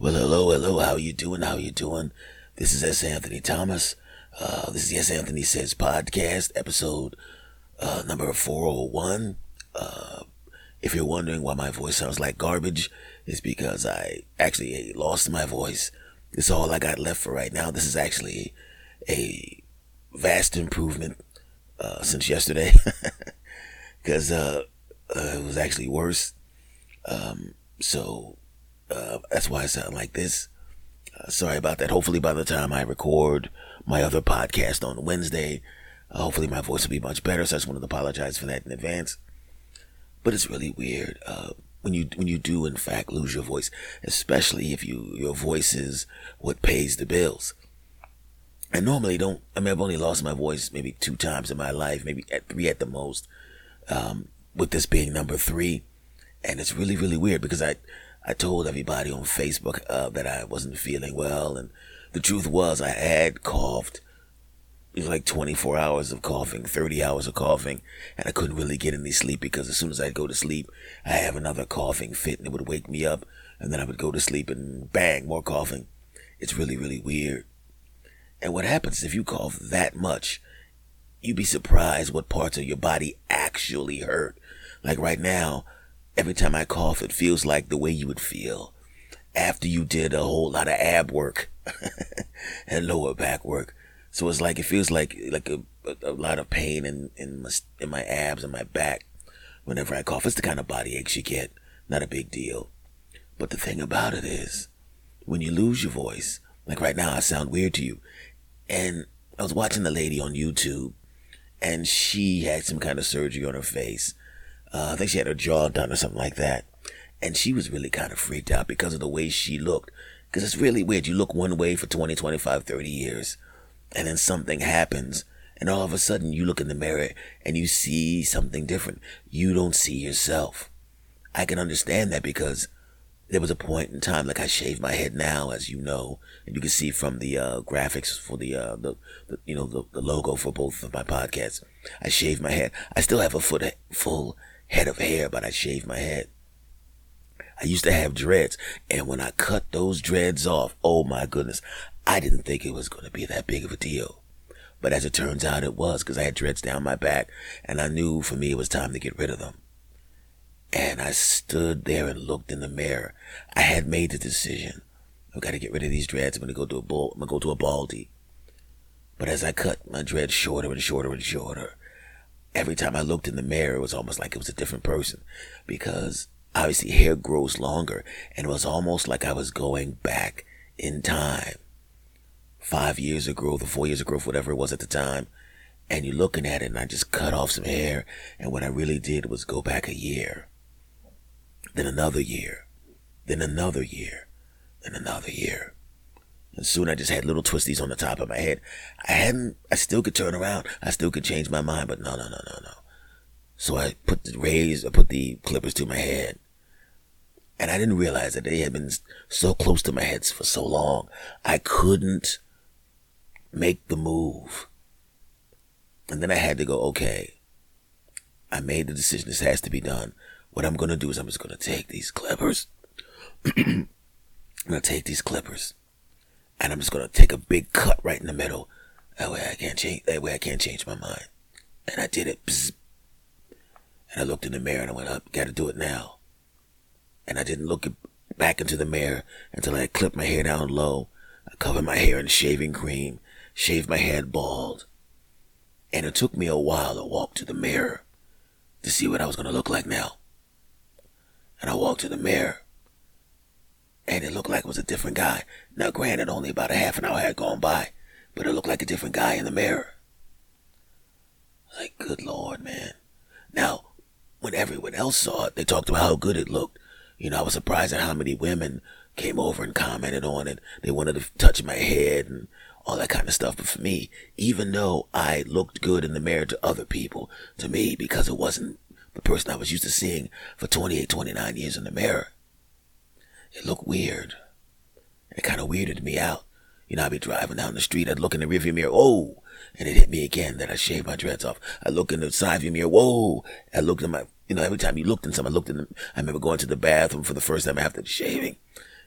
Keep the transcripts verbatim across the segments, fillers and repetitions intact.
Well, hello, hello, how you doing, how you doing? This is S. Anthony Thomas. Uh, this is the S. Anthony Says Podcast, episode uh, number four oh one. Uh, if you're wondering why my voice sounds like garbage, it's because I actually lost my voice. It's all I got left for right now. This is actually a vast improvement uh, since yesterday, because uh, uh, it was actually worse. Um, so uh, that's why I sound like this. Uh, sorry about that. Hopefully by the time I record my other podcast on Wednesday, uh, hopefully my voice will be much better. So I just wanted to apologize for that in advance. But it's really weird uh, when you when you do in fact lose your voice, especially if you your voice is what pays the bills. I normally don't. I mean, I've only lost my voice maybe two times in my life, maybe at three at the most. Um, with this being number three, and it's really really weird because I I told everybody on Facebook uh, that I wasn't feeling well, and the truth was I had coughed. It was like twenty-four hours of coughing, thirty hours of coughing, and I couldn't really get any sleep because as soon as I'd go to sleep, I have another coughing fit and it would wake me up, and then I would go to sleep and bang, more coughing. It's really, really weird. And what happens if you cough that much, you'd be surprised what parts of your body actually hurt. Like right now, every time I cough, it feels like the way you would feel after you did a whole lot of ab work and lower back work. So it's like, it feels like like a, a lot of pain in, in, my, in my abs and my back whenever I cough. It's the kind of body aches you get. Not a big deal. But the thing about it is, when you lose your voice, like right now I sound weird to you. And I was watching the lady on YouTube, and she had some kind of surgery on her face. Uh, I think she had her jaw done or something like that. And she was really kind of freaked out because of the way she looked. Because it's really weird. You look one way for twenty, twenty-five, thirty years. And then something happens, and all of a sudden you look in the mirror and you see something different. You don't see yourself. I can understand that because there was a point in time, like I shave my head now, as you know, and you can see from the uh, graphics for the, uh, the, the you know, the, the logo for both of my podcasts. I shave my head. I still have a foot, full head of hair, but I shave my head. I used to have dreads, and when I cut those dreads off, oh my goodness, I didn't think it was going to be that big of a deal. But as it turns out, it was, because I had dreads down my back, and I knew for me it was time to get rid of them. And I stood there and looked in the mirror. I had made the decision. I've got to get rid of these dreads. I'm going to go to a bald, I'm going to go to a baldy. But as I cut my dreads shorter and shorter and shorter, every time I looked in the mirror, it was almost like it was a different person, because obviously hair grows longer, and it was almost like I was going back in time. Five years of growth or four years of growth, whatever it was at the time. And you're looking at it, and I just cut off some hair. And what I really did was go back a year, then another year, then another year, then another year. And soon I just had little twisties on the top of my head. I hadn't, I still could turn around. I still could change my mind, but no, no, no, no, no. So I put the razor, I put the clippers to my head. And I didn't realize that they had been so close to my head for so long. I couldn't make the move. And then I had to go, okay, I made the decision. This has to be done. What I'm going to do is I'm just going to take these clippers. I'm going to take these clippers. And I'm just going to take a big cut right in the middle. That way I can't change, that way I can't change my mind. And I did it. Psst. And I looked in the mirror and I went up, got to do it now. And I didn't look back into the mirror until I had clipped my hair down low. I covered my hair in shaving cream, shaved my head bald. And it took me a while to walk to the mirror to see what I was going to look like now. And I walked to the mirror, and it looked like it was a different guy. Now granted, only about a half an hour had gone by, but it looked like a different guy in the mirror. I was like, good Lord, man. Now, when everyone else saw it, they talked about how good it looked. You know, I was surprised at how many women came over and commented on it. They wanted to touch my head and all that kind of stuff. But for me, even though I looked good in the mirror to other people, to me, because it wasn't the person I was used to seeing for twenty-eight, twenty-nine years in the mirror, it looked weird. It kind of weirded me out. You know, I'd be driving down the street. I'd look in the rearview mirror. Oh, and it hit me again that I shaved my dreads off. I look in the side view mirror. Whoa, I looked in my... You know, every time you looked in something, I looked in them. I remember going to the bathroom for the first time after the shaving.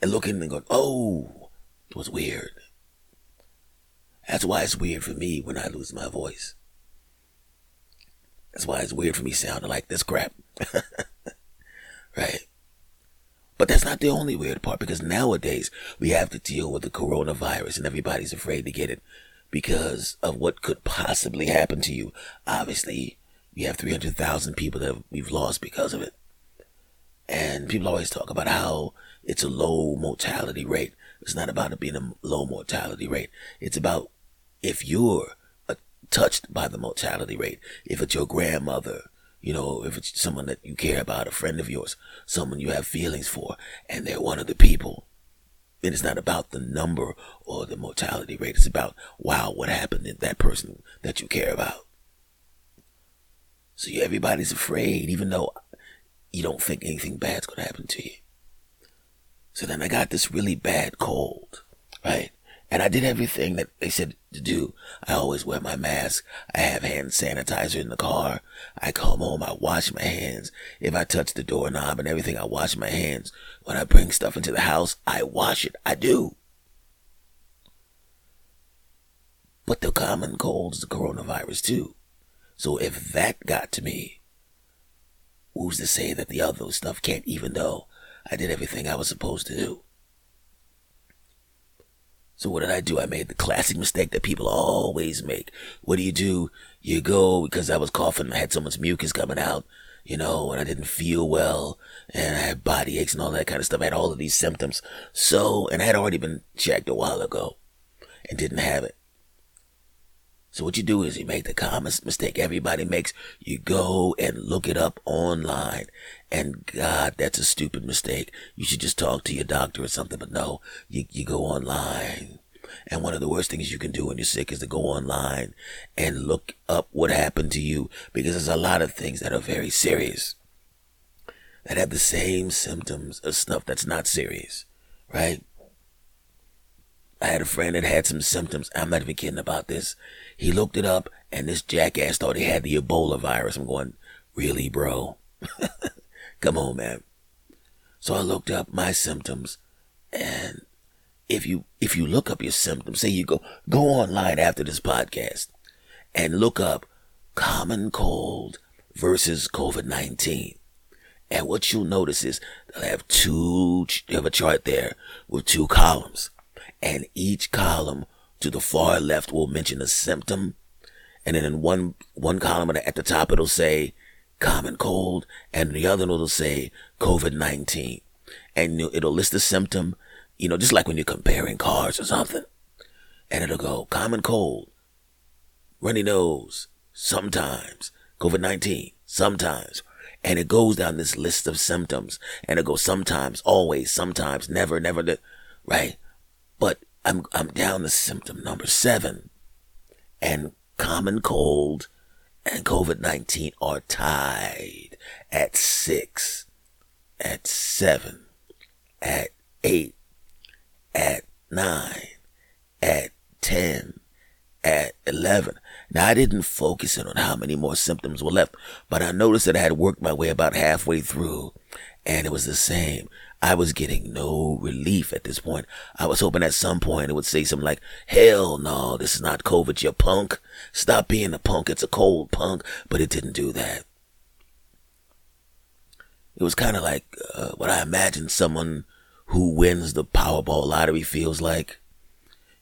and looking and going, oh, it was weird. That's why it's weird for me when I lose my voice. That's why it's weird for me sounding like this crap. Right? But that's not the only weird part, because nowadays we have to deal with the coronavirus and everybody's afraid to get it because of what could possibly happen to you. Obviously, we have three hundred thousand people that we've lost because of it. And people always talk about how it's a low mortality rate. It's not about it being a low mortality rate. It's about if you're touched by the mortality rate. If it's your grandmother, you know, if it's someone that you care about, a friend of yours, someone you have feelings for, and they're one of the people, then it's not about the number or the mortality rate. It's about, wow, what happened to that person that you care about? So yeah, everybody's afraid, even though you don't think anything bad's going to happen to you. So then I got this really bad cold, right? And I did everything that they said to do. I always wear my mask. I have hand sanitizer in the car. I come home, I wash my hands. If I touch the doorknob and everything, I wash my hands. When I bring stuff into the house, I wash it. I do. But the common cold is the coronavirus too. So if that got to me, who's to say that the other stuff can't, even though I did everything I was supposed to do? So what did I do? I made the classic mistake that people always make. What do you do? You go, because I was coughing, I had so much mucus coming out, you know, and I didn't feel well, and I had body aches and all that kind of stuff. I had all of these symptoms. So, and I had already been checked a while ago and didn't have it. So what you do is you make the common mistake everybody makes. You go and look it up online. And God, that's a stupid mistake. You should just talk to your doctor or something. But no, you, you go online. And one of the worst things you can do when you're sick is to go online and look up what happened to you. Because there's a lot of things that are very serious that have the same symptoms of stuff that's not serious, right? I had a friend that had some symptoms. I'm not even kidding about this. He looked it up, and this jackass thought he had the Ebola virus. I'm going, really, bro? Come on, man. So I looked up my symptoms, and if you if you look up your symptoms, say you go go online after this podcast and look up common cold versus COVID nineteen. And what you'll notice is they'll have two, they have a chart there with two columns. And each column to the far left will mention a symptom. And then in one one column at the top, it'll say common cold. And the other one will say COVID nineteen. And it'll list the symptom, you know, just like when you're comparing cars or something. And it'll go common cold, runny nose, sometimes, COVID nineteen, sometimes. And it goes down this list of symptoms. And it goes sometimes, always, sometimes, never, never, right? Right? But I'm I'm down to symptom number seven, and common cold and COVID nineteen are tied at six, at seven, at eight, at nine, at ten, at eleven. Now, I didn't focus in on how many more symptoms were left, but I noticed that I had worked my way about halfway through, and it was the same. I was getting no relief at this point. I was hoping at some point it would say something like, hell no, this is not COVID, you punk. Stop being a punk. It's a cold, punk. But it didn't do that. It was kind of like uh, what I imagine someone who wins the Powerball lottery feels like.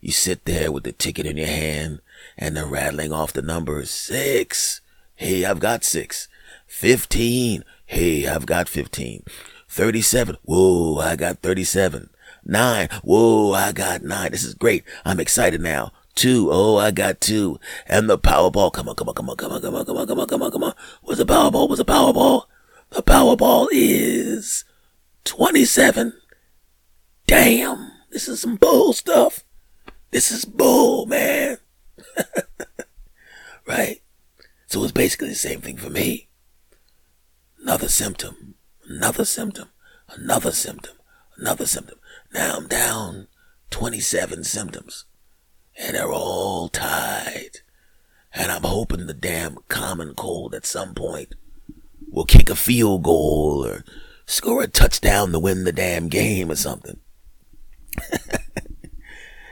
You sit there with the ticket in your hand and they're rattling off the numbers. Six. Hey, I've got six. Fifteen. Hey, I've got fifteen. thirty-seven. Whoa, I got thirty-seven. Nine. Whoa, I got nine. This is great. I'm excited now. Two. Oh, I got two. And the Powerball. Come on, come on, come on, come on, come on, come on, come on, come on, come on. What's the Powerball? What's the Powerball? The Powerball is twenty-seven. Damn. This is some bull stuff. This is bull, man. Right? So it's basically the same thing for me. Another symptom. Another symptom, another symptom, another symptom. Now I'm down twenty-seven symptoms, and they're all tied. And I'm hoping the damn common cold at some point will kick a field goal or score a touchdown to win the damn game or something.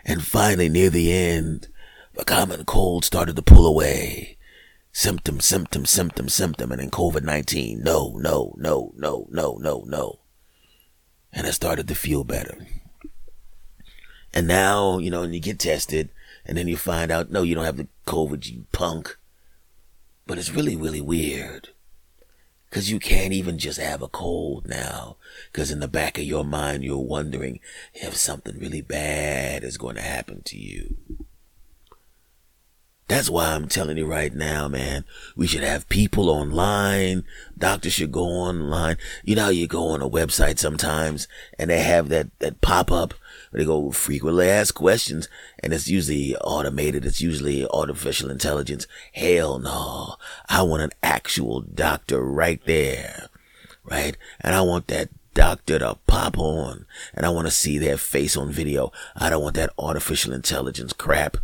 And finally, near the end, the common cold started to pull away. Symptom, symptom, symptom, symptom. And then covid nineteen, no, no, no, no, no, no, no. And I started to feel better. And now, you know, and you get tested, and then you find out, no, you don't have the COVID, you punk. But it's really, really weird. Because you can't even just have a cold now. Because in the back of your mind, you're wondering if something really bad is going to happen to you. That's why I'm telling you right now, man, we should have people online. Doctors should go online. You know how you go on a website sometimes and they have that, that pop-up where they go frequently asked questions, and it's usually automated. It's usually artificial intelligence. Hell no. I want an actual doctor right there, right? And I want that doctor to pop on, and I want to see their face on video. I don't want that artificial intelligence crap,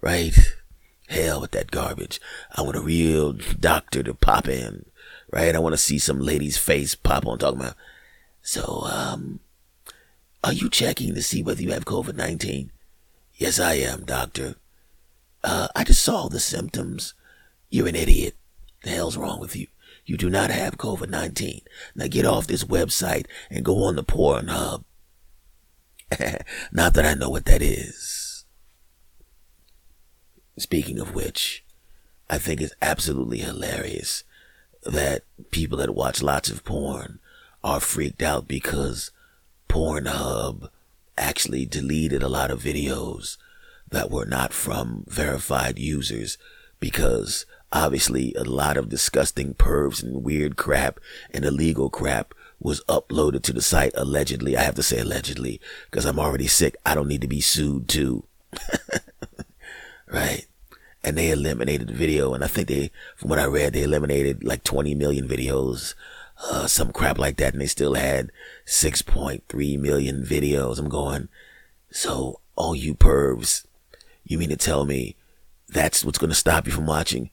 right? Hell with that garbage. I want a real doctor to pop in, right? I want to see some lady's face pop on talking about, so, um, are you checking to see whether you have covid nineteen? Yes, I am, doctor. Uh, I just saw the symptoms. You're an idiot. The hell's wrong with you? You do not have covid nineteen. Now get off this website and go on the Pornhub. Not that I know what that is. Speaking of which, I think it's absolutely hilarious that people that watch lots of porn are freaked out because Pornhub actually deleted a lot of videos that were not from verified users, because obviously a lot of disgusting pervs and weird crap and illegal crap was uploaded to the site, allegedly. I have to say allegedly because I'm already sick. I don't need to be sued too. Right? And they eliminated the video. And I think they, from what I read, they eliminated like twenty million videos, uh, some crap like that. And they still had six point three million videos. I'm going, so all you pervs, you mean to tell me that's what's going to stop you from watching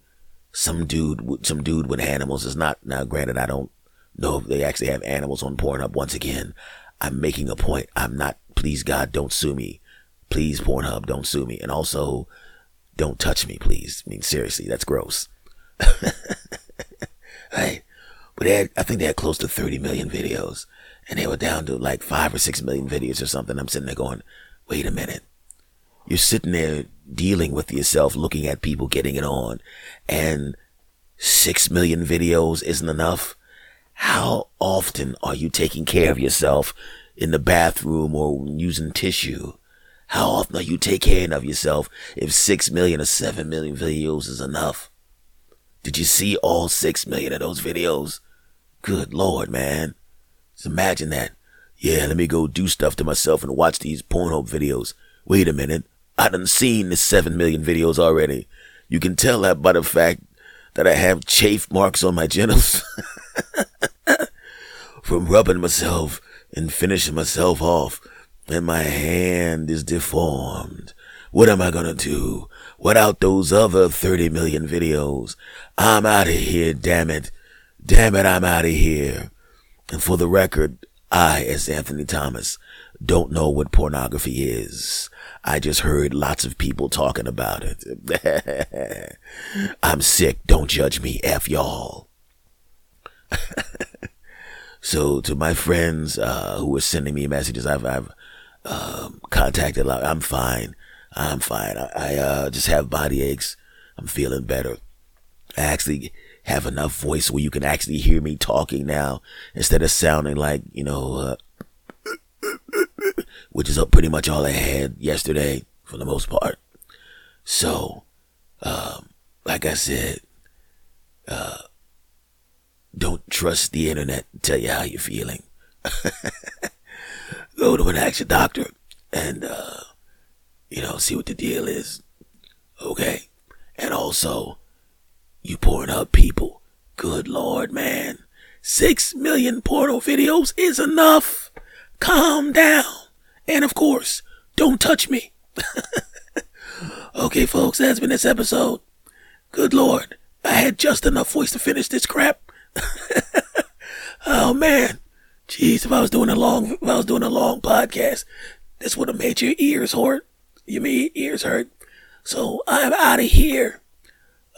some dude, some dude with animals? Is not, now granted, I don't know if they actually have animals on Pornhub. Once again, I'm making a point. I'm not, please God, don't sue me. Please Pornhub, don't sue me. And also, don't touch me, please. I mean, seriously, that's gross. Right? But they had, I think they had close to thirty million videos. And they were down to like five or six million videos or something. I'm sitting there going, wait a minute. You're sitting there dealing with yourself, looking at people getting it on. And six million videos isn't enough. How often are you taking care of yourself in the bathroom or using tissue? How often are you taking care of yourself if six million or seven million videos is enough? Did you see all six million of those videos? Good Lord, man. Just imagine that. Yeah, let me go do stuff to myself and watch these Pornhub videos. Wait a minute. I done seen the seven million videos already. You can tell that by the fact that I have chafe marks on my genitals from rubbing myself and finishing myself off. And my hand is deformed. What am I gonna do without those other thirty million videos? I'm out of here, damn it. Damn it, I'm out of here. And for the record, I, as Anthony Thomas, don't know what pornography is. I just heard lots of people talking about it. I'm sick, don't judge me, F y'all. So to my friends uh, who were sending me messages, I've... I've Um, contacted a lot. I'm fine. I'm fine. I, I uh, just have body aches. I'm feeling better. I actually have enough voice where you can actually hear me talking now instead of sounding like, you know, uh, which is pretty much all I had yesterday for the most part. So, um, like I said, uh, don't trust the internet to tell you how you're feeling. Go to an actual doctor and, uh, you know, see what the deal is. Okay. And also, you Pornhub people. Good Lord, man. Six million porno videos is enough. Calm down. And of course, don't touch me. Okay, folks, that's been this episode. Good Lord. I had just enough voice to finish this crap. Oh, man. Jeez, if I was doing a long, if I was doing a long podcast, This would have made your ears hurt. You made ears hurt. So I'm out of here.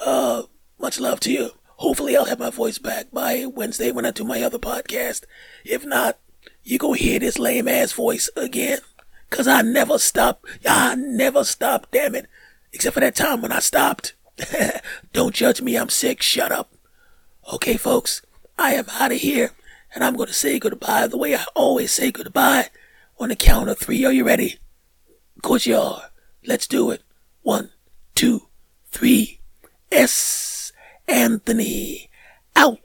Uh, much love to you. Hopefully I'll have my voice back by Wednesday when I do my other podcast. If not, you gonna hear this lame ass voice again. Cause I never stop. I never stop, damn it. Except for that time when I stopped. Don't judge me, I'm sick. Shut up. Okay, folks, I am out of here. And I'm gonna say goodbye the way I always say goodbye. On the count of three, are you ready? Of course you are. Let's do it. One, two, three. S. Anthony. Out.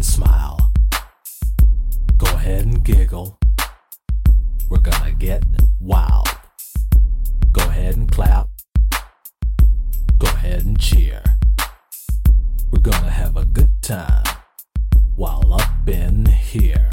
Smile. Go ahead and giggle. We're gonna get wild. Go ahead and clap. Go ahead and cheer. We're gonna have a good time while up in here.